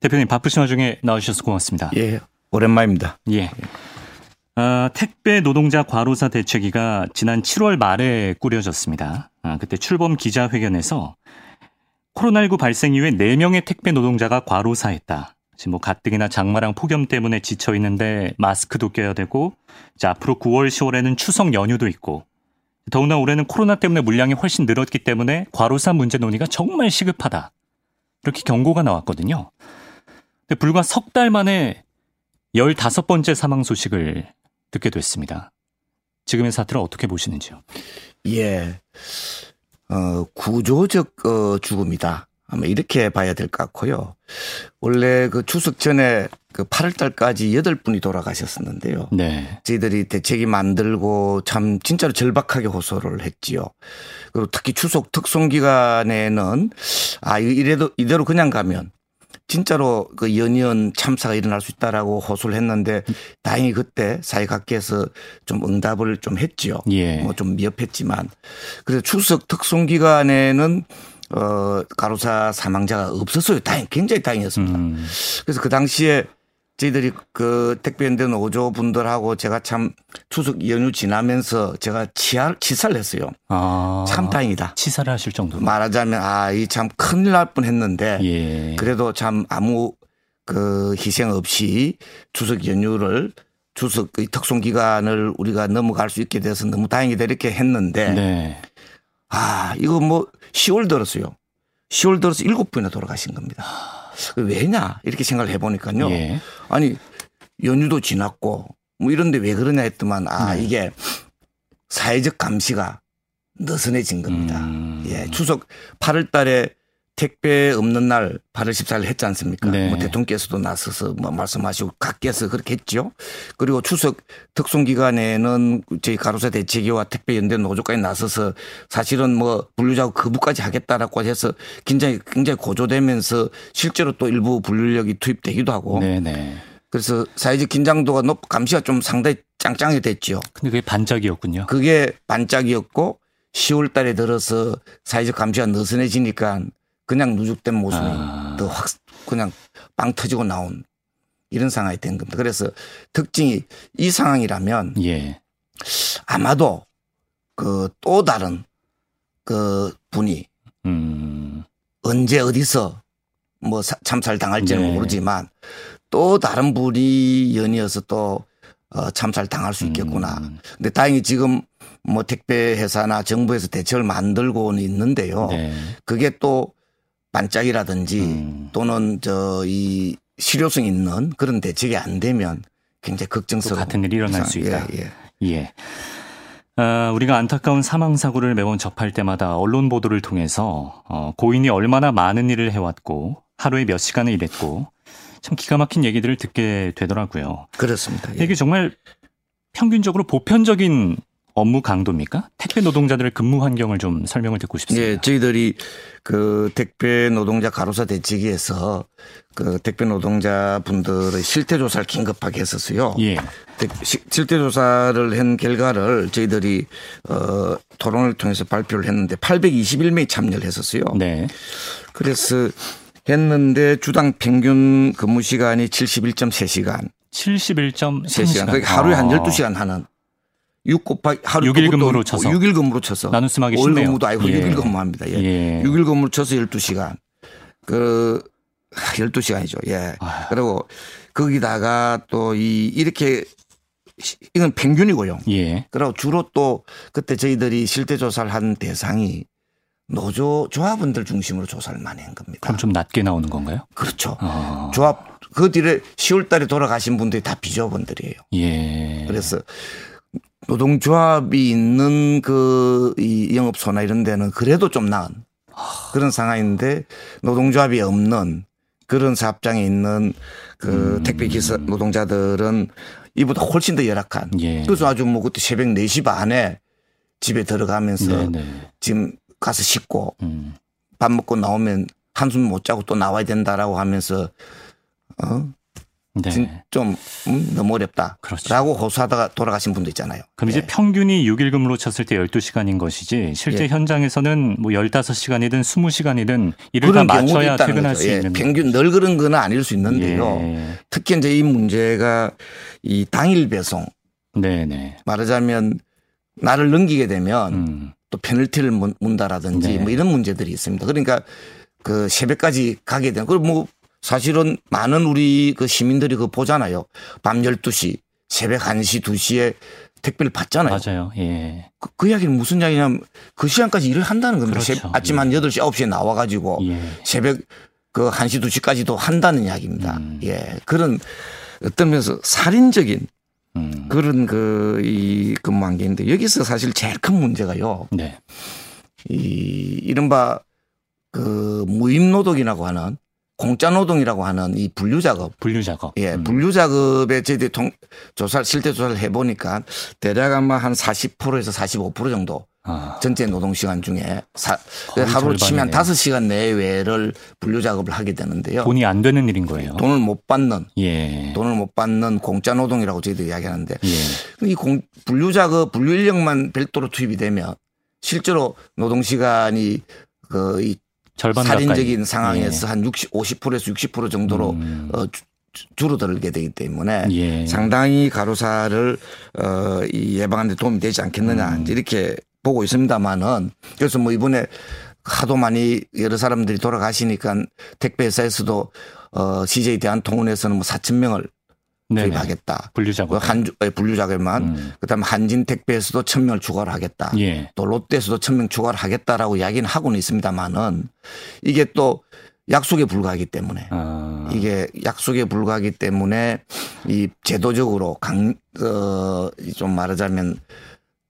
대표님 바쁘신 와중에 나와주셔서 고맙습니다. 예, 오랜만입니다. 예. 아, 택배 노동자 과로사 대책위가 지난 칠월 말에 꾸려졌습니다. 아, 그때 출범 기자회견에서 코로나십구 발생 이후에 네 명의 택배 노동자가 과로사했다. 지금 뭐 가뜩이나 장마랑 폭염 때문에 지쳐 있는데 마스크도 껴야 되고, 이제 앞으로 구월, 시월에는 추석 연휴도 있고, 더구나 올해는 코로나 때문에 물량이 훨씬 늘었기 때문에 과로사 문제 논의가 정말 시급하다. 이렇게 경고가 나왔거든요. 근데 불과 석 달 만에 열다섯 번째 사망 소식을 듣게 됐습니다. 지금의 사태를 어떻게 보시는지요? 예, 어, 구조적 어, 죽음이다. 아마 이렇게 봐야 될 것 같고요. 원래 그 추석 전에 그 팔월 달까지 여덟 분이 돌아가셨었는데요. 네. 저희들이 대책이 만들고 참 진짜로 절박하게 호소를 했지요. 그리고 특히 추석 특송 기간에는 아, 이래도 이대로 그냥 가면 진짜로 그 연이은 참사가 일어날 수 있다라고 호소를 했는데 다행히 그때 사회각계에서 좀 응답을 좀 했지요. 예. 뭐 좀 미흡했지만 그래서 추석 특송 기간에는 어, 가로사 사망자가 없었어요. 다행, 굉장히 다행이었습니다. 음. 그래서 그 당시에 저희들이 그 택배연대 노조 분들하고 제가 참 추석 연휴 지나면서 제가 치아, 치사를 했어요. 아, 참 다행이다. 치사를 하실 정도로. 말하자면, 아, 이 참 큰일 날 뻔 했는데, 예. 그래도 참 아무 그 희생 없이 추석 연휴를 추석 이 특송 기간을 우리가 넘어갈 수 있게 돼서 너무 다행이다 이렇게 했는데, 네. 아, 이거 뭐 시월 들었어요. 시월 들어서 일곱 분이나 돌아가신 겁니다. 왜냐 이렇게 생각을 해보니까요. 예. 아니 연휴도 지났고 뭐 이런데 왜 그러냐 했더만 아 네. 이게 사회적 감시가 느슨해진 겁니다. 음. 예, 추석 팔월 달에 택배 없는 날 팔월 십사일 했지 않습니까? 네. 뭐 대통령께서도 나서서 뭐 말씀하시고 각계에서 그렇게 했죠. 그리고 추석 특송 기간에는 저희 가로사 대책위와 택배연대 노조까지 나서서 사실은 뭐 분류자고 거부까지 하겠다라고 해서 굉장히 굉장히 고조되면서 실제로 또 일부 분류력이 투입되기도 하고. 네네. 그래서 사회적 긴장도가 높, 감시가 좀 상당히 짱짱이 됐죠. 근데 그게 반짝이었군요. 그게 반짝이었고 시월 달에 들어서 사회적 감시가 느슨해지니까. 그냥 누적된 모습이 아. 더 확 그냥 빵 터지고 나온 이런 상황이 된 겁니다. 그래서 특징이 이 상황이라면 예. 아마도 그 또 다른 그 분이 음. 언제 어디서 뭐 참사를 당할지는 네. 모르지만 또 다른 분이 연이어서 또 어, 참사를 당할 수 있겠구나. 음. 근데 다행히 지금 뭐 택배 회사나 정부에서 대책을 만들고는 있는데요. 네. 그게 또 반짝이라든지 음. 또는 저 이 실효성 있는 그런 대책이 안 되면 굉장히 걱정스러운 같은 일이 일어날 수 있다. 예, 예. 예. 아, 우리가 안타까운 사망 사고를 매번 접할 때마다 언론 보도를 통해서 어, 고인이 얼마나 많은 일을 해왔고 하루에 몇 시간을 일했고 참 기가 막힌 얘기들을 듣게 되더라고요. 그렇습니다. 예. 이게 정말 평균적으로 보편적인 업무 강도입니까? 택배 노동자들의 근무 환경을 좀 설명을 듣고 싶습니다. 예, 저희들이 그 택배 노동자 가로사 대책위에서 그 택배 노동자 분들의 실태 조사를 긴급하게 했었어요. 예. 실태 조사를 한 결과를 저희들이 어, 토론을 통해서 발표를 했는데 팔백이십일 명이 참여를 했었어요. 네. 그래서 했는데 주당 평균 근무 시간이 칠십일 점 세 시간. 칠십일 점 세 시간. 그러니까 하루에 아. 한 열두 시간 하는. 육 곱하기 하루 육 일 근무로 쳐서 육 일 근무로 쳐서 나누스마기 오 일 쉽네요. 근무도 아니고 예. 육 일 근무합니다. 예. 예. 육 일 근무로 쳐서 열두 시간. 그 열두 시간이죠. 예. 아유. 그리고 거기다가 또 이 이렇게 이건 평균이고요. 예. 그리고 주로 또 그때 저희들이 실태 조사를 한 대상이 노조 조합원들 중심으로 조사를 많이 한 겁니다. 그럼 좀 낮게 나오는 건가요? 그렇죠. 어. 조합 그 뒤에 시월 달에 돌아가신 분들이 다 비조합원들이에요. 예. 그래서 노동조합이 있는 그 이 영업소나 이런 데는 그래도 좀 나은 그런 상황인데 노동조합이 없는 그런 사업장에 있는 그 음. 택배기사 노동자들은 이보다 훨씬 더 열악한. 예. 그래서 아주 뭐 그때 새벽 네 시 반에 집에 들어가면서 네네. 지금 가서 씻고 음. 밥 먹고 나오면 한숨 못 자고 또 나와야 된다라고 하면서 어? 네. 좀 음, 너무 어렵다라고 그렇죠. 호소하다가 돌아가신 분도 있잖아요. 그럼 네. 이제 평균이 육 일 근무로 쳤을 때 열두 시간인 것이지 실제 예. 현장에서는 뭐 열다섯 시간이든 스무 시간이든 이를 다 맞춰야 퇴근할 거죠. 수 예. 있는 평균 늘 그런 건 아닐 수 있는데요. 예. 특히 이제 이 문제가 이 당일 배송 네네. 말하자면 나를 넘기게 되면 음. 또 페널티를 문다라든지 네. 뭐 이런 문제들이 있습니다. 그러니까 그 새벽까지 가게 되는 그리고 뭐 사실은 많은 우리 그 시민들이 그거 보잖아요. 밤 열두 시, 새벽 한 시, 두 시에 택배를 받잖아요. 맞아요. 예. 그, 그 이야기는 무슨 이야기냐면 그 시간까지 일을 한다는 겁니다. 그렇죠. 아침 예. 한 여덟 시, 아홉 시에 나와가지고 예. 새벽 그 한 시, 두 시까지도 한다는 이야기입니다. 음. 예. 그런 어떤 면에서 살인적인 음. 그런 그 이 근무 환경인데 여기서 사실 제일 큰 문제가요. 네. 이 이른바 그 무임 노동이라고 하는 공짜 노동이라고 하는 이 분류 작업. 분류 작업. 예. 음. 분류 작업에 저희들이 조사, 실태 조사를 해보니까 대략 아마 한 사십 퍼센트에서 사십오 퍼센트 정도 아. 전체 노동 시간 중에 사, 하루 치면 다섯 시간 내외를 분류 작업을 하게 되는데요. 돈이 안 되는 일인 거예요. 돈을 못 받는. 예. 돈을 못 받는 공짜 노동이라고 저희들이 이야기하는데 예. 이 공, 분류 작업, 분류 인력만 별도로 투입이 되면 실제로 노동 시간이 그 이 절반 살인적인 가까이. 상황에서 예. 한 육십, 오십 퍼센트에서 육십 퍼센트 정도로 음. 어, 주, 줄어들게 되기 때문에 예. 상당히 가로사를 어, 예방하는 데 도움이 되지 않겠느냐 음. 이렇게 보고 있습니다만은 그래서 뭐 이번에 하도 많이 여러 사람들이 돌아가시니까 택배회사에서도 어, 씨제이 대한통운에서는 뭐 사천 명을 투입하겠다. 분류작업. 한 주, 분류작업만. 음. 그 다음에 한진택배에서도 천 명을 추가를 하겠다. 예. 또 롯데에서도 천 명 추가를 하겠다라고 이야기는 하고는 있습니다만은 이게 또 약속에 불과하기 때문에 아. 이게 약속에 불과하기 때문에 이 제도적으로 강, 어, 좀 말하자면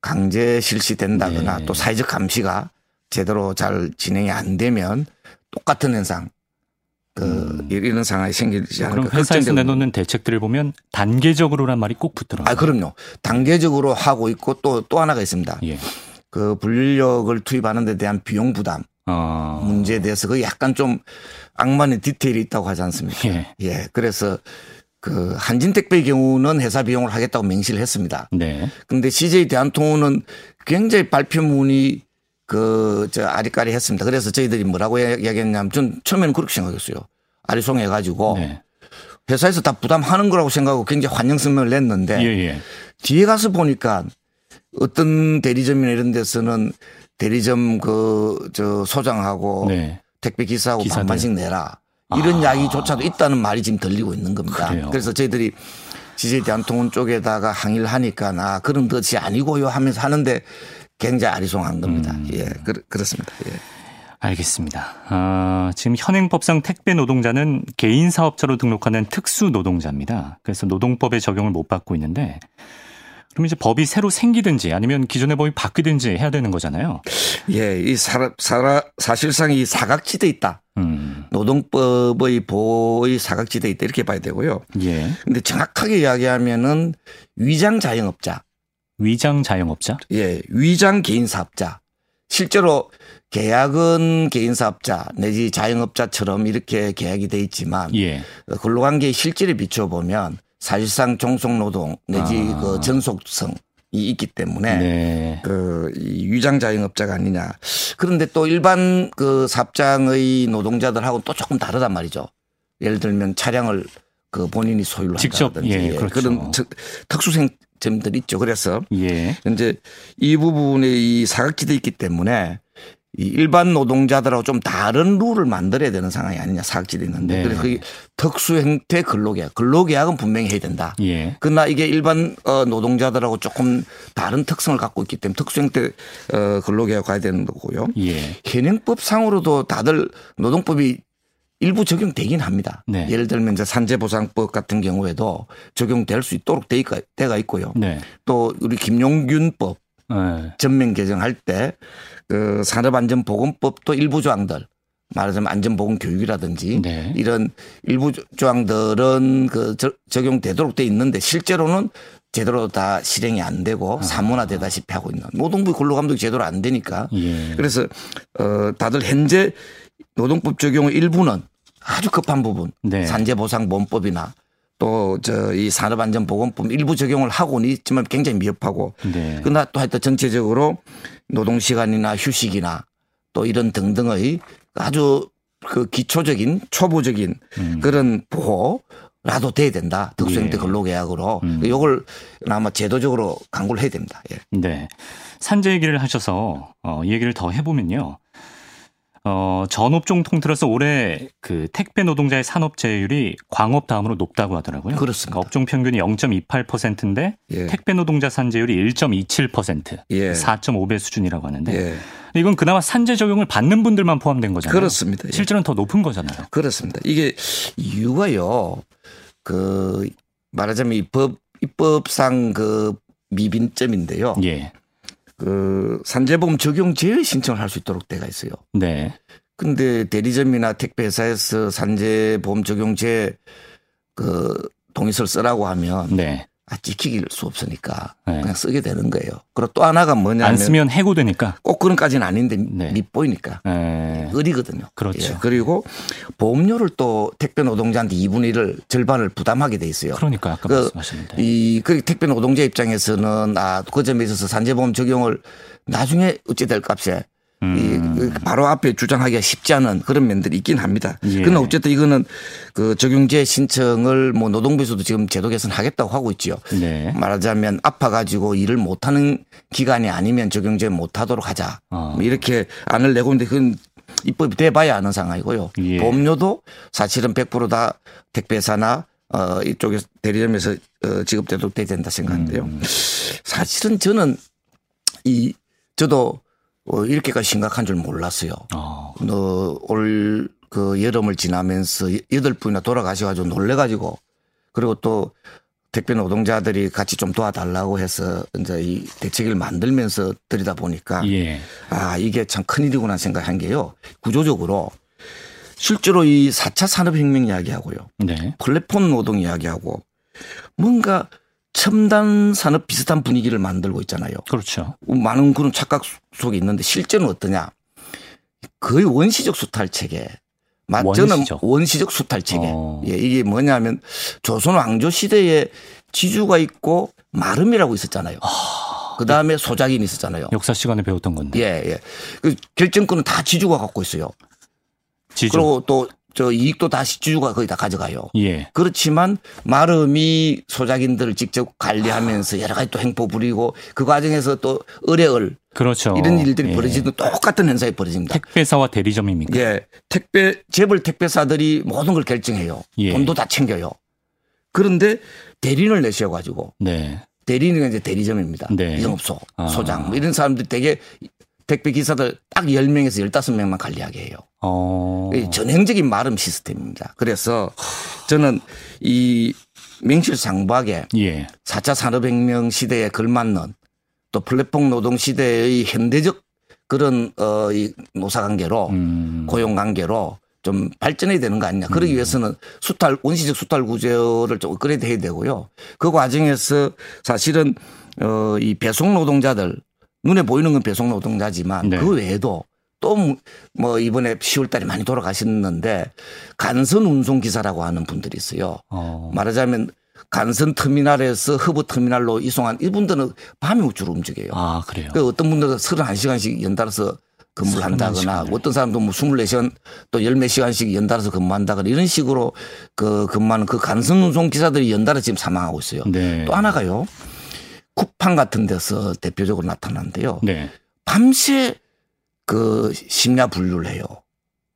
강제 실시된다거나 예. 또 사회적 감시가 제대로 잘 진행이 안 되면 똑같은 현상 그 음. 이런 상황이 생기지 않을까. 그럼 회사에서 내놓는 대책들을 보면 단계적으로란 말이 꼭 붙더라고요. 아, 그럼요. 단계적으로 하고 있고 또, 또 하나가 있습니다. 예. 그 분류력을 투입하는 데 대한 비용 부담 아. 문제에 대해서 그 약간 좀 악마의 디테일이 있다고 하지 않습니까? 예. 예. 그래서 그 한진택배의 경우는 회사 비용을 하겠다고 맹시를 했습니다. 네. 그런데 씨제이 대한통운은 굉장히 발표문이 그, 저, 아리까리 했습니다. 그래서 저희들이 뭐라고 이야기했냐면 전 처음에는 그렇게 생각했어요. 아리송해 가지고 네. 회사에서 다 부담하는 거라고 생각하고 굉장히 환영성명을 냈는데 예, 예. 뒤에 가서 보니까 어떤 대리점이나 이런 데서는 대리점 그, 저, 소장하고 네. 택배 기사하고 기사들. 반반씩 내라. 이런 아. 이야기조차도 있다는 말이 지금 들리고 있는 겁니다. 그래요. 그래서 저희들이 씨제이 대한통운 쪽에다가 항의를 하니까 나 그런 뜻이 아니고요 하면서 하는데 굉장히 아리송한 겁니다. 음. 예, 그, 그렇습니다. 예. 알겠습니다. 아, 지금 현행법상 택배 노동자는 개인 사업자로 등록하는 특수 노동자입니다. 그래서 노동법의 적용을 못 받고 있는데 그럼 이제 법이 새로 생기든지 아니면 기존의 법이 바뀌든지 해야 되는 거잖아요. 예, 이 사라, 사라, 사실상 이 사각지대에 있다. 음. 노동법의 보호의 사각지대에 있다 이렇게 봐야 되고요. 예. 근데 정확하게 이야기하면은 위장 자영업자. 위장 자영업자? 예. 위장 개인사업자. 실제로 계약은 개인사업자 내지 자영업자처럼 이렇게 계약이 돼 있지만 예. 근로관계의 실질에 비춰보면 사실상 종속노동 내지 아. 그 전속성이 있기 때문에 네. 그 위장 자영업자가 아니냐. 그런데 또 일반 그 사업장의 노동자들하고는 또 조금 다르단 말이죠. 예를 들면 차량을 그 본인이 소유를 한다든지 예, 그렇죠. 그런 특수생 점들이 있죠. 그래서 예. 이제 이 부분에 이 사각지대에 있기 때문에 이 일반 노동자들하고 좀 다른 룰을 만들어야 되는 상황이 아니냐 사각지대에 있는데 네. 그래서 그게 특수 형태 근로계약. 근로계약은 분명히 해야 된다. 예. 그러나 이게 일반 노동자들하고 조금 다른 특성을 갖고 있기 때문에 특수 형태 근로계약 가야 되는 거고요. 예. 현행법상으로도 다들 노동법이 일부 적용되긴 합니다. 네. 예를 들면 이제 산재보상법 같은 경우에도 적용될 수 있도록 되가 있고요. 네. 또 우리 김용균법 네. 전면 개정할 때 그 산업안전보건법도 일부 조항들 말하자면 안전보건교육이라든지 네. 이런 일부 조항들은 그 적용되도록 돼 있는데 실제로는 제대로 다 실행이 안 되고 아. 사문화되다시피 하고 있는 노동부 근로감독이 제대로 안 되니까 예. 그래서 어 다들 현재 노동법 적용의 일부는 아주 급한 부분 네. 산재보상보험법이나 또 저 이 산업안전보건법 일부 적용을 하고는 있지만 굉장히 미흡하고 네. 그러나 또 하여튼 전체적으로 노동시간이나 휴식이나 또 이런 등등의 아주 그 기초적인 초보적인 음. 그런 보호라도 돼야 된다. 특수형태 예. 근로계약으로 음. 이걸 아마 제도적으로 강구를 해야 됩니다. 예. 네. 산재 얘기를 하셔서 어, 이 얘기를 더 해보면요. 어, 전업종 통틀어서 올해 그 택배 노동자의 산업재해율이 광업 다음으로 높다고 하더라고요. 그렇습니다. 그러니까 업종 평균이 영 점 이팔 퍼센트인데 예. 택배 노동자 산재율이 일 점 이칠 퍼센트, 예. 사 점 오 배 수준이라고 하는데 예. 이건 그나마 산재 적용을 받는 분들만 포함된 거잖아요. 그렇습니다. 예. 실제로는 더 높은 거잖아요. 그렇습니다. 이게 이유가요. 그 말하자면 이 법, 입법상 그 미빈점인데요. 예. 그 산재보험 적용 제외 신청을 할 수 있도록 되어 있어요. 네. 근데 대리점이나 택배회사에서 산재보험 적용 제외 그 동의서를 쓰라고 하면 네. 아, 지키길 수 없으니까 네. 그냥 쓰게 되는 거예요. 그리고 또 하나가 뭐냐면 안 쓰면 해고되니까 꼭 그런까지는 아닌데 네. 밑보이니까 네. 의리거든요. 그렇죠. 예. 그리고 보험료를 또 택배 노동자한테 이분의 일을 절반을 부담하게 돼 있어요. 그러니까 아까 그, 말씀하셨는데 이 그 택배 노동자 입장에서는 아, 그 점에 있어서 산재보험 적용을 나중에 어찌 될 값에 음. 이 바로 앞에 주장하기가 쉽지 않은 그런 면들이 있긴 합니다. 예. 그러나 어쨌든 이거는 그 적용제 신청을 뭐 노동부에서도 지금 제도 개선하겠다고 하고 있지요. 네. 말하자면 아파가지고 일을 못하는 기간이 아니면 적용제 못하도록 하자. 어. 이렇게 안을 내고 있는데 그건 입법이 돼봐야 아는 상황이고요. 예. 보험료도 사실은 백 퍼센트 다 택배사나 어 이쪽에 대리점에서 어 지급되도록 돼야 된다 생각하는데요. 음. 사실은 저는 이 저도 어, 이렇게까지 심각한 줄 몰랐어요. 어. 어, 올 그 여름을 지나면서 여덟 분이나 돌아가셔가지고 놀래가지고 그리고 또 택배 노동자들이 같이 좀 도와달라고 해서 이제 이 대책을 만들면서 들이다 보니까 예. 아, 이게 참 큰일이구나 생각한 게요. 구조적으로 실제로 이 사 차 산업혁명 이야기하고요. 네. 플랫폼 노동 이야기하고 뭔가 첨단 산업 비슷한 분위기를 만들고 있잖아요. 그렇죠. 많은 그런 착각 속에 있는데 실제는 어떠냐. 거의 원시적 수탈체계. 저는 원시적 수탈체계. 어. 예, 이게 뭐냐면 조선 왕조 시대에 지주가 있고 마름이라고 있었잖아요. 아. 그다음에 소작인이 있었잖아요. 역사 시간에 배웠던 건데. 예, 예. 그 결정권은 다 지주가 갖고 있어요. 지주. 그리고 또 저 이익도 다시 주주가 거의 다 가져가요. 예. 그렇지만 마름이 소작인들을 직접 관리하면서 여러 가지 또 행포 부리고 그 과정에서 또 의뢰을 그렇죠. 이런 일들이 예. 벌어지는 똑같은 현상이 벌어집니다. 택배사와 대리점입니까? 예. 택배 재벌 택배사들이 모든 걸 결정해요. 예. 돈도 다 챙겨요. 그런데 대리인을 내셔 가지고 네. 대리인이 이제 대리점입니다. 네. 영업소, 소장 아. 이런 사람들이 되게 택배 기사들 딱 열 명에서 열다섯 명만 관리하게 해요. 어. 전형적인 마름 시스템입니다. 그래서 저는 이 명실상부하게 예. 사 차 산업혁명 시대에 걸맞는 또 플랫폼 노동 시대의 현대적 그런 어 이 노사관계로 음. 고용관계로 좀 발전해야 되는 거 아니냐. 그러기 위해서는 수탈 원시적 수탈 구조를 좀 업그레이드 해야 되고요. 그 과정에서 사실은 어 이 배송 노동자들 눈에 보이는 건 배송 노동자지만 네. 그 외에도 또 뭐 이번에 시월 달에 많이 돌아가셨는데 간선 운송 기사라고 하는 분들이 있어요. 어. 말하자면 간선 터미널에서 허브 터미널로 이송한 이분들은 밤에 주로 움직여요. 아, 그래요? 그러니까 어떤 분들은 서른한 시간씩 연달아서 근무를 한다거나 어떤 사람도 뭐 스물네 시간 또 열몇 시간씩 연달아서 근무한다거나 이런 식으로 그 근무하는 그 간선 운송 기사들이 연달아 지금 사망하고 있어요. 네. 또 하나가요. 쿠팡 같은 데서 대표적으로 나타나는데요. 네. 밤새 그 심야 분류를 해요.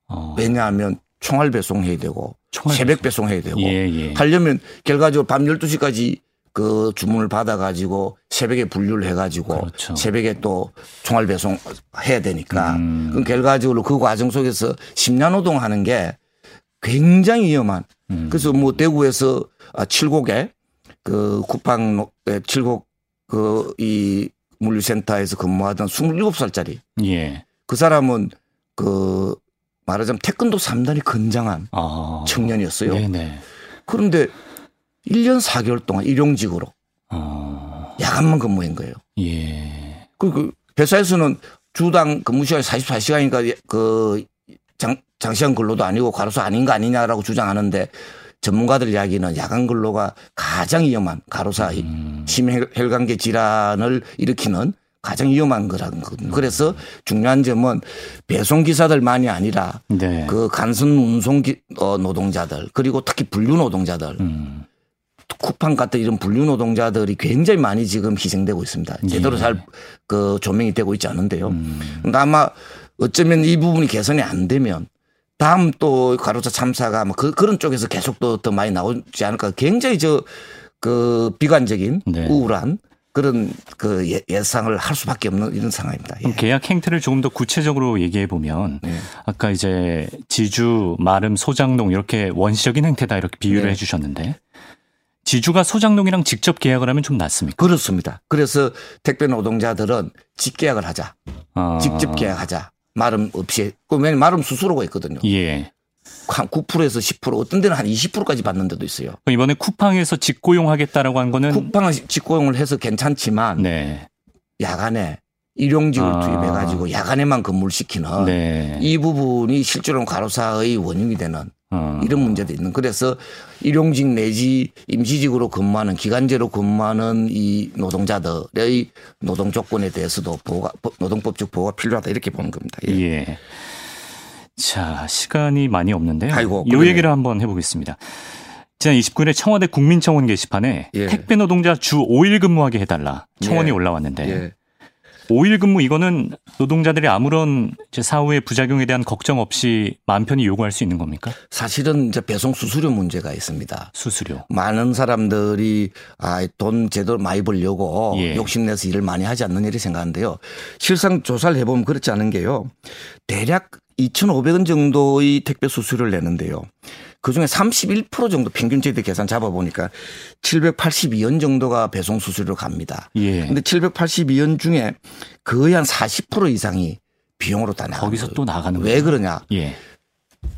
어. 왜냐하면 총알 배송해야 되고 총알 새벽 배송. 배송해야 되고 예, 예. 하려면 결과적으로 밤 열두 시까지 그 주문을 받아가지고 새벽에 분류를 해가지고 그렇죠. 새벽에 또 총알 배송해야 되니까 음. 그럼 결과적으로 그 과정 속에서 심야 노동하는 게 굉장히 위험한 음. 그래서 뭐 대구에서 칠곡에 그 쿠팡 칠곡 그 이 물류센터에서 근무하던 스물일곱 살짜리 예. 그 사람은 그 말하자면 태권도 삼 단이 건장한 아. 청년이었어요. 네네. 그런데 일 년 사 개월 동안 일용직으로 아. 야간만 근무한 거예요. 예. 그 회사에서는 주당 근무시간이 사십사 시간이니까 그 장, 장시간 근로도 아니고 과로사 아닌 거 아니냐라고 주장하는데 전문가들 이야기는 야간 근로가 가장 위험한 가로사 음. 심혈관계 질환을 일으키는 가장 위험한 거라는 거거든요. 그래서 중요한 점은 배송기사들만이 아니라 네. 그 간선 운송 노동자들 그리고 특히 분류 노동자들 음. 쿠팡 같은 이런 분류 노동자들이 굉장히 많이 지금 희생되고 있습니다. 제대로 잘 그 조명이 되고 있지 않은데요. 음. 근데 아마 어쩌면 이 부분이 개선이 안 되면 다음 또 과로사 참사가 뭐 그, 그런 쪽에서 계속 또 더 많이 나오지 않을까. 굉장히 저 그 비관적인 네. 우울한 그런 그 예, 예상을 할 수밖에 없는 이런 상황입니다. 예. 계약 행태를 조금 더 구체적으로 얘기해 보면 네. 아까 이제 지주, 마름, 소장농 이렇게 원시적인 행태다 이렇게 비유를 네. 해 주셨는데 지주가 소장농이랑 직접 계약을 하면 좀 낫습니까? 그렇습니다. 그래서 택배 노동자들은 직계약을 하자. 아. 직접 계약하자. 마름 없이. 왜냐하면 마름 수수료가 있거든요. 예. 한 구 퍼센트에서 십 퍼센트 어떤 데는 한 이십 퍼센트까지 받는 데도 있어요. 이번에 쿠팡에서 직고용하겠다라고 한 거는 쿠팡은 직고용을 해서 괜찮지만 네. 야간에 일용직을 아. 투입해가지고 야간에만 근무를 시키는 네. 이 부분이 실제로는 과로사의 원인이 되는 아. 이런 문제도 있는. 그래서 일용직 내지 임시직으로 근무하는 기간제로 근무하는 이 노동자들의 노동 조건에 대해서도 보호가, 노동법적 보호가 필요하다 이렇게 보는 겁니다. 예. 예. 자, 시간이 많이 없는데요. 아이고, 이 그래. 얘기를 한번 해보겠습니다. 지난 이십구 일에 청와대 국민청원 게시판에 예. 택배 노동자 주 오 일 근무하게 해달라 청원이 예. 올라왔는데 예. 오 일 근무 이거는 노동자들이 아무런 사후의 부작용에 대한 걱정 없이 마음 편히 요구할 수 있는 겁니까? 사실은 이제 배송 수수료 문제가 있습니다. 수수료. 많은 사람들이 아, 돈 제대로 많이 벌려고 예. 욕심내서 일을 많이 하지 않는 일이 생각하는데요. 실상 조사를 해보면 그렇지 않은 게요. 대략 이천오백 원 정도의 택배 수수료를 내는데요. 그중에 삼십일 퍼센트 정도 평균적인 계산 잡아보니까 칠백팔십이 원 정도가 배송 수수료로 갑니다. 그런데 예. 칠백팔십이 원 중에 거의 한 사십 퍼센트 이상이 비용으로 다 나가요. 거기서 또 나가는 거예요. 왜 그러냐. 예.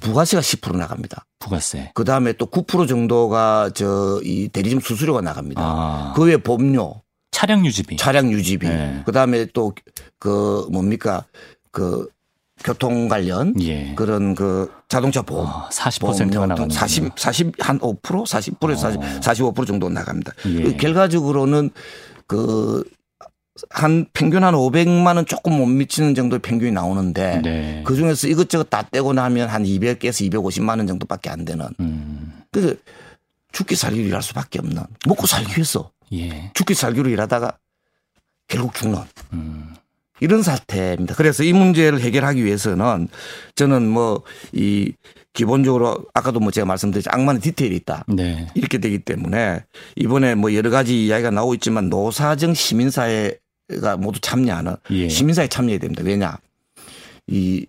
부가세가 십 퍼센트 나갑니다. 부가세. 그다음에 또 구 퍼센트 정도가 저 이 대리점 수수료가 나갑니다. 아. 그 외에 법료. 차량 유지비. 차량 유지비. 예. 그다음에 또 그 뭡니까 그. 교통 관련 예. 그런 그 자동차 보험 아, 사십 퍼센트가 나가는 사십 사십 한 오 퍼센트 사십 퍼센트에서 어. 사십 사십오 퍼센트 정도 나갑니다. 예. 그 결과적으로는 그 한 평균 한 오백만 원 조금 못 미치는 정도의 평균이 나오는데 네. 그 중에서 이것저것 다 떼고 나면 한 이백에서 이백오십만 원 정도밖에 안 되는. 음. 그래서 죽기 살기로 일할 수밖에 없는. 먹고 살기 위해서 예. 죽기 살기로 일하다가 결국 죽는. 음. 이런 사태입니다. 그래서 이 문제를 해결하기 위해서는 저는 뭐 이 기본적으로 아까도 뭐 제가 말씀드렸지 악마는 디테일이 있다. 네. 이렇게 되기 때문에 이번에 뭐 여러 가지 이야기가 나오고 있지만 노사정 시민사회가 모두 참여하는 예. 시민사회 참여해야 됩니다. 왜냐 이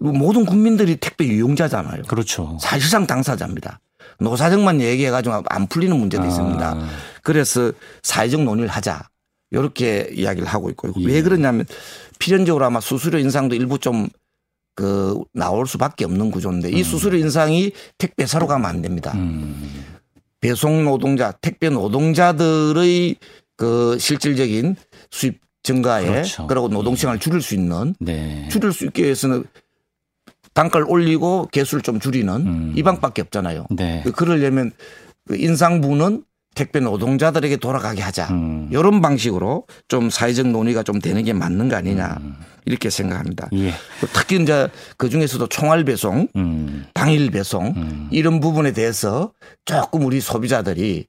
모든 국민들이 택배 이용자잖아요. 그렇죠. 사실상 당사자입니다. 노사정만 얘기해가지고 안 풀리는 문제도 아. 있습니다. 그래서 사회적 논의를 하자. 이렇게 이야기를 하고 있고 예. 왜 그러냐면 필연적으로 아마 수수료 인상도 일부 좀 그 나올 수밖에 없는 구조인데 음. 이 수수료 인상이 택배사로 가면 안 됩니다. 음. 배송 노동자, 택배 노동자들의 그 실질적인 수입 증가에 그렇죠. 그리고 노동 시간을 줄일 수 있는 네. 줄일 수 있게 해서는 단가를 올리고 개수를 좀 줄이는 음. 이 방법밖에 없잖아요. 네. 그러려면 인상분은 택배 노동자들에게 돌아가게 하자. 음. 이런 방식으로 좀 사회적 논의가 좀 되는 게 맞는 거 아니냐 음. 이렇게 생각합니다. 예. 특히 이제 그 중에서도 총알 배송, 음. 당일 배송 음. 이런 부분에 대해서 조금 우리 소비자들이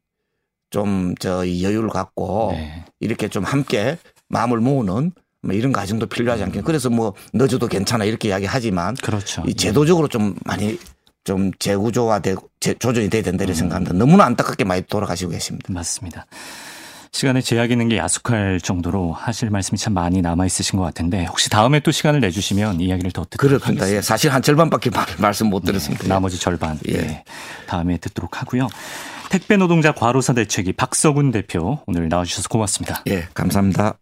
좀 저 여유를 갖고 네. 이렇게 좀 함께 마음을 모으는 뭐 이런 과정도 필요하지 않겠냐. 그래서 뭐 늦어도 괜찮아 이렇게 이야기하지만 그렇죠. 이 제도적으로 예. 좀 많이. 좀 재구조화되고 조정이 돼야 된다고 생각합니다. 너무나 안타깝게 많이 돌아가시고 계십니다. 맞습니다. 시간에 제약이 있는 게 야속할 정도로 하실 말씀이 참 많이 남아있으신 것 같은데 혹시 다음에 또 시간을 내주시면 이야기를 더 듣도록 그렇습니다. 하겠습니다. 예, 사실 한 절반밖에 말씀 못 드렸습니다. 네, 나머지 절반 예. 예, 다음에 듣도록 하고요. 택배 노동자 과로사 대책위 박서군 대표 오늘 나와주셔서 고맙습니다. 예, 감사합니다.